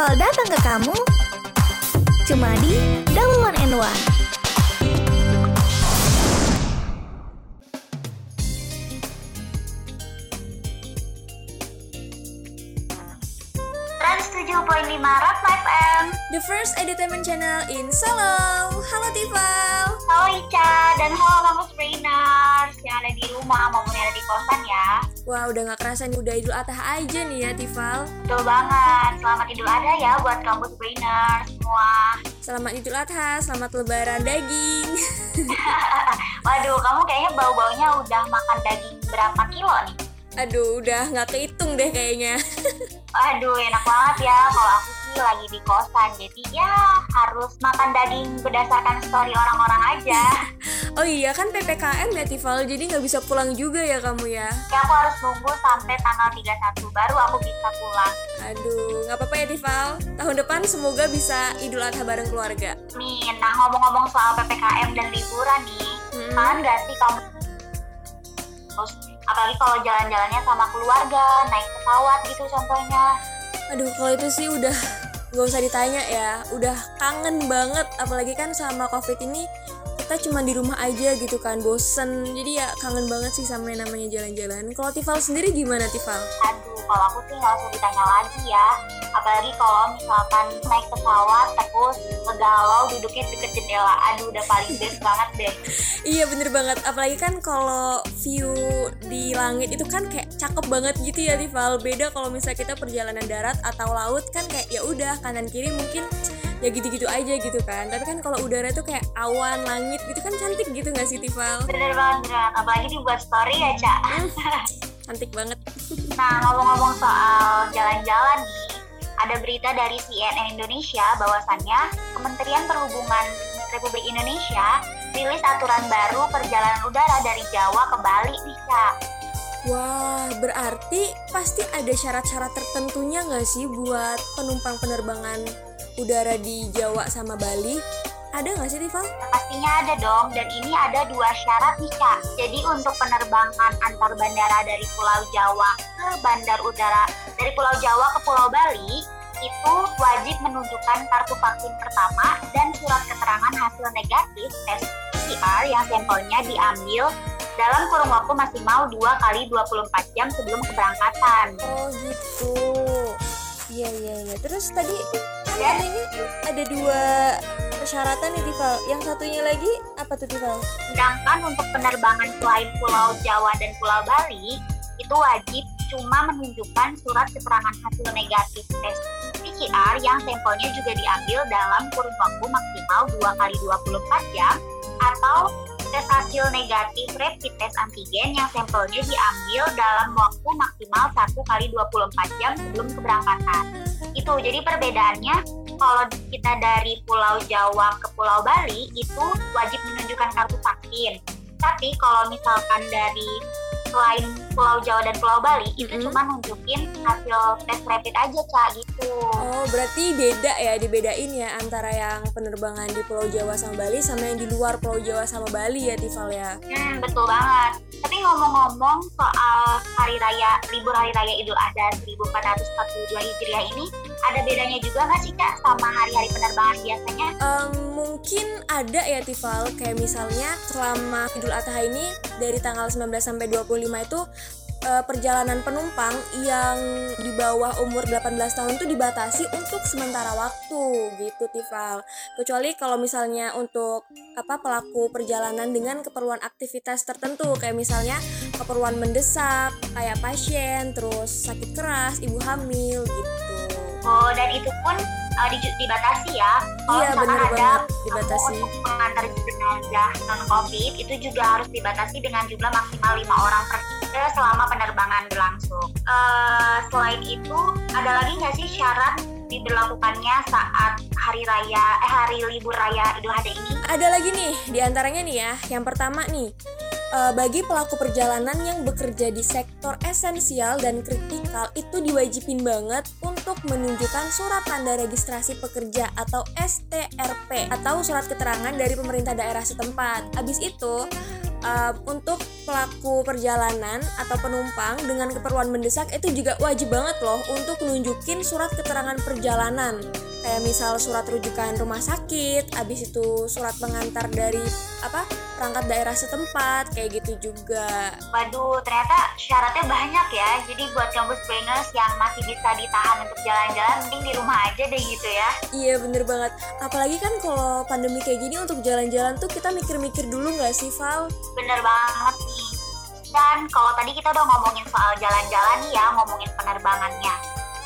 bakal datang ke kamu cuma di Daluan Enwa. Trans 7.5 Rock FM, the first entertainment channel in Solo. Halo Tifal. Halo Ica, dan halo kampus brainers yang ada di rumah maupun yang ada di kosan ya. Wah, udah gak kerasa nih, udah Idul Adha aja nih ya Tifal. Betul banget, selamat Idul Adha ya buat kampus brainers semua. Selamat Idul Adha, selamat lebaran daging. Waduh, kamu kayaknya bau-baunya udah makan daging berapa kilo nih? Aduh, udah gak kehitung deh kayaknya. Aduh, enak banget ya kalau aku lagi di kosan, jadi ya harus makan daging berdasarkan story orang-orang aja. Oh iya, kan PPKM ya Tifal, jadi nggak bisa pulang juga ya kamu ya? Ya, aku harus nunggu sampai tanggal 31 baru aku bisa pulang. Aduh, nggak apa-apa ya Tifal, tahun depan semoga bisa Idul Adha bareng keluarga. Amin. Nah, ngomong-ngomong soal PPKM dan liburan nih, kan nggak sih kamu terus, apalagi kalau jalan-jalannya sama keluarga, naik pesawat gitu contohnya. Aduh, kalau itu sih udah gak usah ditanya ya, udah kangen banget, apalagi kan sama COVID ini kita cuma di rumah aja gitu kan, bosen, jadi ya kangen banget sih sama yang namanya jalan-jalan. Kalau Tifal sendiri gimana Tifal? Aduh, kalau aku sih gak usah ditanya lagi ya, apalagi kalau misalkan naik pesawat terus ngegalau duduknya deket jendela, aduh udah paling best banget deh. Iya bener banget, apalagi kan kalau view di langit itu kan kayak cakep banget gitu ya Tifal, beda kalau misalnya kita perjalanan darat atau laut kan kayak ya udah kanan kiri mungkin ya gitu-gitu aja gitu kan. Tapi kan kalau udara tuh kayak awan, langit gitu kan cantik gitu gak sih Tifal? Bener banget, apalagi dibuat story ya Cak. Cantik banget. Nah, ngomong-ngomong soal jalan-jalan nih, ada berita dari CNN Indonesia bahwasannya Kementerian Perhubungan Republik Indonesia rilis aturan baru perjalanan udara dari Jawa ke Bali nih Cak. Wah, berarti pasti ada syarat-syarat tertentunya gak sih buat penumpang penerbangan udara di Jawa sama Bali? Ada nggak sih Tifal? Pastinya ada dong, dan ini ada 2 syarat nih Kak. Jadi untuk penerbangan antar bandara dari Pulau Jawa ke bandar udara dari Pulau Jawa ke Pulau Bali itu wajib menunjukkan kartu vaksin pertama dan surat keterangan hasil negatif tes PCR yang sampelnya diambil dalam kurun waktu maksimal 2x24 jam sebelum keberangkatan. Oh gitu. Iya. Terus tadi dan ini ada 2 persyaratan nih Tifal. Yang satunya lagi apa tuh Tifal? Sedangkan untuk penerbangan selain Pulau Jawa dan Pulau Bali itu wajib cuma menunjukkan surat keterangan hasil negatif tes PCR yang sampelnya juga diambil dalam kurun waktu maksimal 2x24 jam atau tes hasil negatif rapid test antigen yang sampelnya diambil dalam waktu maksimal 1x24 jam sebelum keberangkatan. Itu jadi perbedaannya kalau kita dari Pulau Jawa ke Pulau Bali itu wajib menunjukkan kartu vaksin. Tapi kalau misalkan dari selain Pulau Jawa dan Pulau Bali itu cuma nunjukin hasil tes rapid aja Kak gitu. Oh, berarti beda ya, dibedain ya antara yang penerbangan di Pulau Jawa sama Bali sama yang di luar Pulau Jawa sama Bali ya Tifal ya. Betul banget. Tapi ngomong-ngomong soal hari raya, libur hari raya Idul Adha 1442 Hijriah ini ada bedanya juga nggak sih Kak sama hari-hari penerbangan biasanya? Mungkin ada ya Tifal, kayak misalnya selama Idul Adha ini dari tanggal 19 sampai 25 itu perjalanan penumpang yang di bawah umur 18 tahun itu dibatasi untuk sementara waktu gitu Tifal. Kecuali kalau misalnya untuk pelaku perjalanan dengan keperluan aktivitas tertentu, kayak misalnya keperluan mendesak, kayak pasien, terus sakit keras, ibu hamil gitu. Oh, dan itu pun dibatasi ya. Kalau iya, misalkan ada dibatasi untuk pengantar jenazah non-COVID itu juga harus dibatasi dengan jumlah maksimal 5 orang per keluarga selama penerbangan berlangsung. Selain itu, ada lagi nggak sih syarat diberlakukannya saat hari libur raya Idul Adha ini? Ada lagi nih, diantaranya nih ya. Yang pertama nih, bagi pelaku perjalanan yang bekerja di sektor esensial dan kritikal itu diwajibin banget untuk menunjukkan surat tanda registrasi pekerja atau STRP atau surat keterangan dari pemerintah daerah setempat. Abis itu untuk pelaku perjalanan atau penumpang dengan keperluan mendesak itu juga wajib banget loh untuk nunjukin surat keterangan perjalanan, kayak misal surat rujukan rumah sakit, abis itu surat pengantar dari perangkat daerah setempat, kayak gitu juga. Waduh, ternyata syaratnya banyak ya. Jadi buat kampus brainers yang masih bisa ditahan untuk jalan-jalan, mending di rumah aja deh gitu ya. Iya bener banget. Apalagi kan kalau pandemi kayak gini untuk jalan-jalan tuh kita mikir-mikir dulu nggak sih, Val? Bener banget nih. Dan kalau tadi kita udah ngomongin soal jalan-jalan nih ya, ngomongin penerbangannya.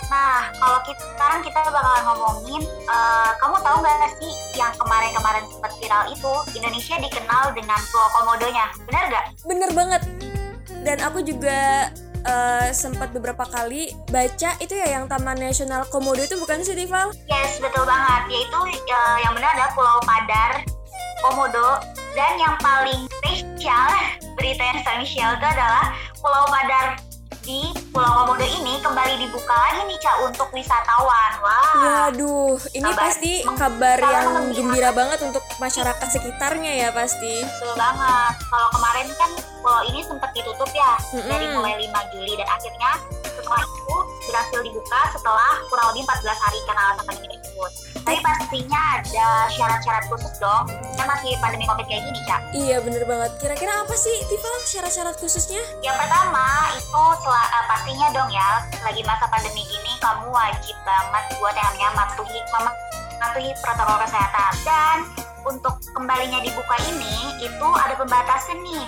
Nah, kalau sekarang kita bakalan ngomongin, kamu tahu nggak sih yang kemarin-kemarin sempat viral itu, Indonesia dikenal dengan Pulau Komodonya, benar nggak? Bener banget. Dan aku juga sempat beberapa kali baca itu ya yang Taman Nasional Komodo itu, bukan sih, Rival? Yes, betul banget. Yaitu yang benar ada Pulau Padar, Komodo, dan yang paling spesial berita yang spesial itu adalah Pulau Padar di Pulau Komodo ini kembali dibuka lagi nih, Ca, untuk wisatawan. Wah. Waduh, ini pasti kabar yang gembira banget untuk masyarakat sekitarnya ya pasti. Betul banget. Kalau kemarin kan pulau ini sempat ditutup ya, dari mulai 5 Juli dan akhirnya setelah itu berhasil dibuka setelah kurang lebih 14 hari karena alasan pandemi tersebut. Tapi pastinya ada syarat-syarat khusus dong, kan masih pandemi COVID kayak gini, Ca. Iya, bener banget. Kira-kira apa sih, Tifa, syarat-syarat khususnya? Yang pertama itu pastinya dong ya, lagi masa pandemi gini kamu wajib banget buat yang namanya mematuhi protokol kesehatan. Dan untuk kembalinya dibuka ini itu ada pembatasan nih.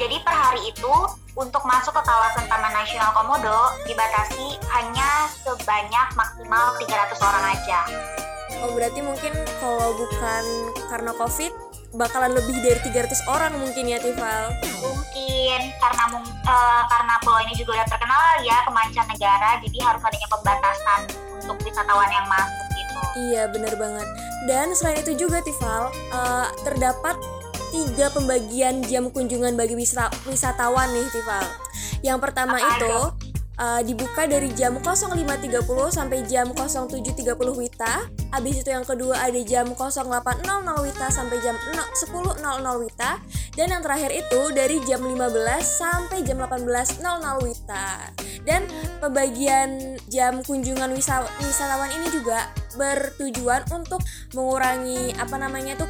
Jadi per hari itu untuk masuk ke kawasan Taman Nasional Komodo dibatasi hanya sebanyak maksimal 300 orang aja. Oh, berarti mungkin kalau bukan karena COVID bakalan lebih dari 300 orang mungkin ya, Tifal? Mungkin, karena pulau ini juga udah terkenal ya ke mancanegara, jadi harus adanya pembatasan untuk wisatawan yang masuk gitu. Iya, benar banget. Dan selain itu juga, Tifal, terdapat 3 pembagian jam kunjungan bagi wisatawan nih, Tifal. Yang pertama itu dibuka dari jam 05.30 sampai jam 07.30 WITA. Abis itu yang kedua ada jam 08.00 WITA sampai jam 10.00 WITA. Dan yang terakhir itu dari jam 15 sampai jam 18.00 WITA. Dan pembagian jam kunjungan wisatawan ini juga bertujuan untuk mengurangi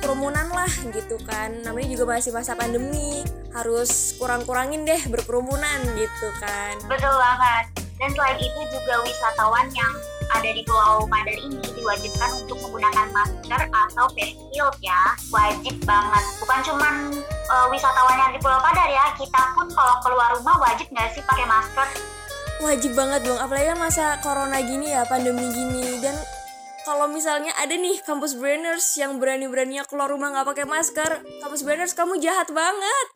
kerumunan lah gitu kan, namanya juga masih masa pandemi, harus kurang-kurangin deh berkerumunan gitu kan. Betul banget. Dan selain itu juga wisatawan yang ada di Pulau Padar ini diwajibkan untuk menggunakan masker atau face shield ya, wajib banget. Bukan cuman wisatawan yang di Pulau Padar ya, kita pun kalau keluar rumah wajib nggak sih pakai masker? Wajib banget dong, apalagi kan masa corona gini ya, pandemi gini. Dan kalau misalnya ada nih kampus brainers yang berani-beraninya keluar rumah nggak pakai masker, kampus brainers kamu jahat banget,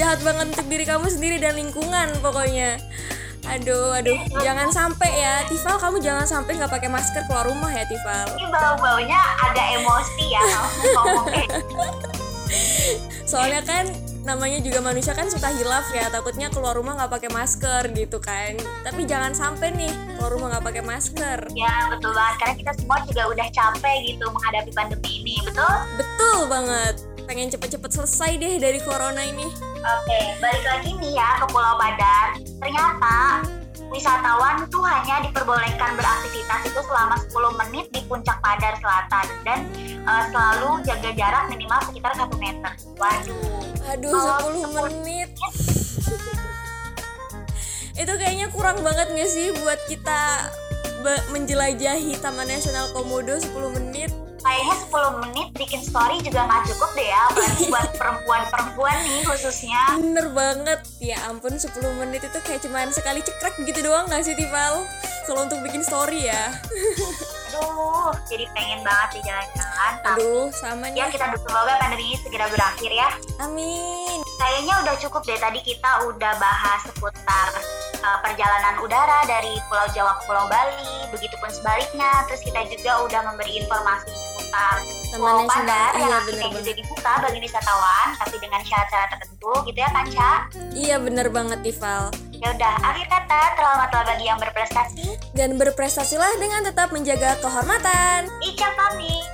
jahat banget untuk diri kamu sendiri dan lingkungan pokoknya. Aduh, jangan sampai ya, Tifal, kamu jangan sampai nggak pakai masker keluar rumah ya, Tifal. Ini bau-baunya agak emosi ya, ngomongnya. Soalnya kan namanya juga manusia kan suka hilaf ya, takutnya keluar rumah nggak pakai masker gitu kan. Tapi jangan sampai nih keluar rumah nggak pakai masker. Ya betul banget, karena kita semua juga udah capek gitu menghadapi pandemi ini, betul? Betul banget, pengen cepet-cepet selesai deh dari corona ini. Oke, balik lagi nih ya ke Pulau Padar. Ternyata wisatawan tuh hanya diperbolehkan beraktivitas itu selama 10 menit di puncak Padar Selatan. Dan selalu jaga jarak minimal sekitar 1 meter. Waduh. Aduh, 10 menit. Itu kayaknya kurang banget gak sih buat kita menjelajahi Taman Nasional Komodo 10 menit? Kayaknya 10 menit bikin story juga gak cukup deh ya, buat perempuan-perempuan nih khususnya. Bener banget. Ya ampun, 10 menit itu kayak cuman sekali cekrek gitu doang gak sih, Tifal? Kalau untuk bikin story ya. Aduh, jadi pengen banget di jalan-jalan. Aduh, sama nih. Ya, kita semoga pandemi ini segera berakhir ya. Amin. Kayaknya udah cukup deh, tadi kita udah bahas seputar perjalanan udara dari Pulau Jawa ke Pulau Bali, begitupun sebaliknya. Terus kita juga udah memberi informasi seputar Pulau Padar yang akhirnya juga dibuka bagi wisatawan, tapi dengan syarat-syarat tertentu gitu ya, kan, Ca? Iya, bener banget, Tifal. Yaudah, akhir kata, selamatlah bagi yang berprestasi. Dan berprestasilah dengan tetap menjaga kehormatan. Ica pamit.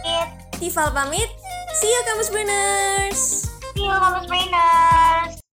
Tifal pamit. See you, Kampus Brainers. See you, Mama Serena.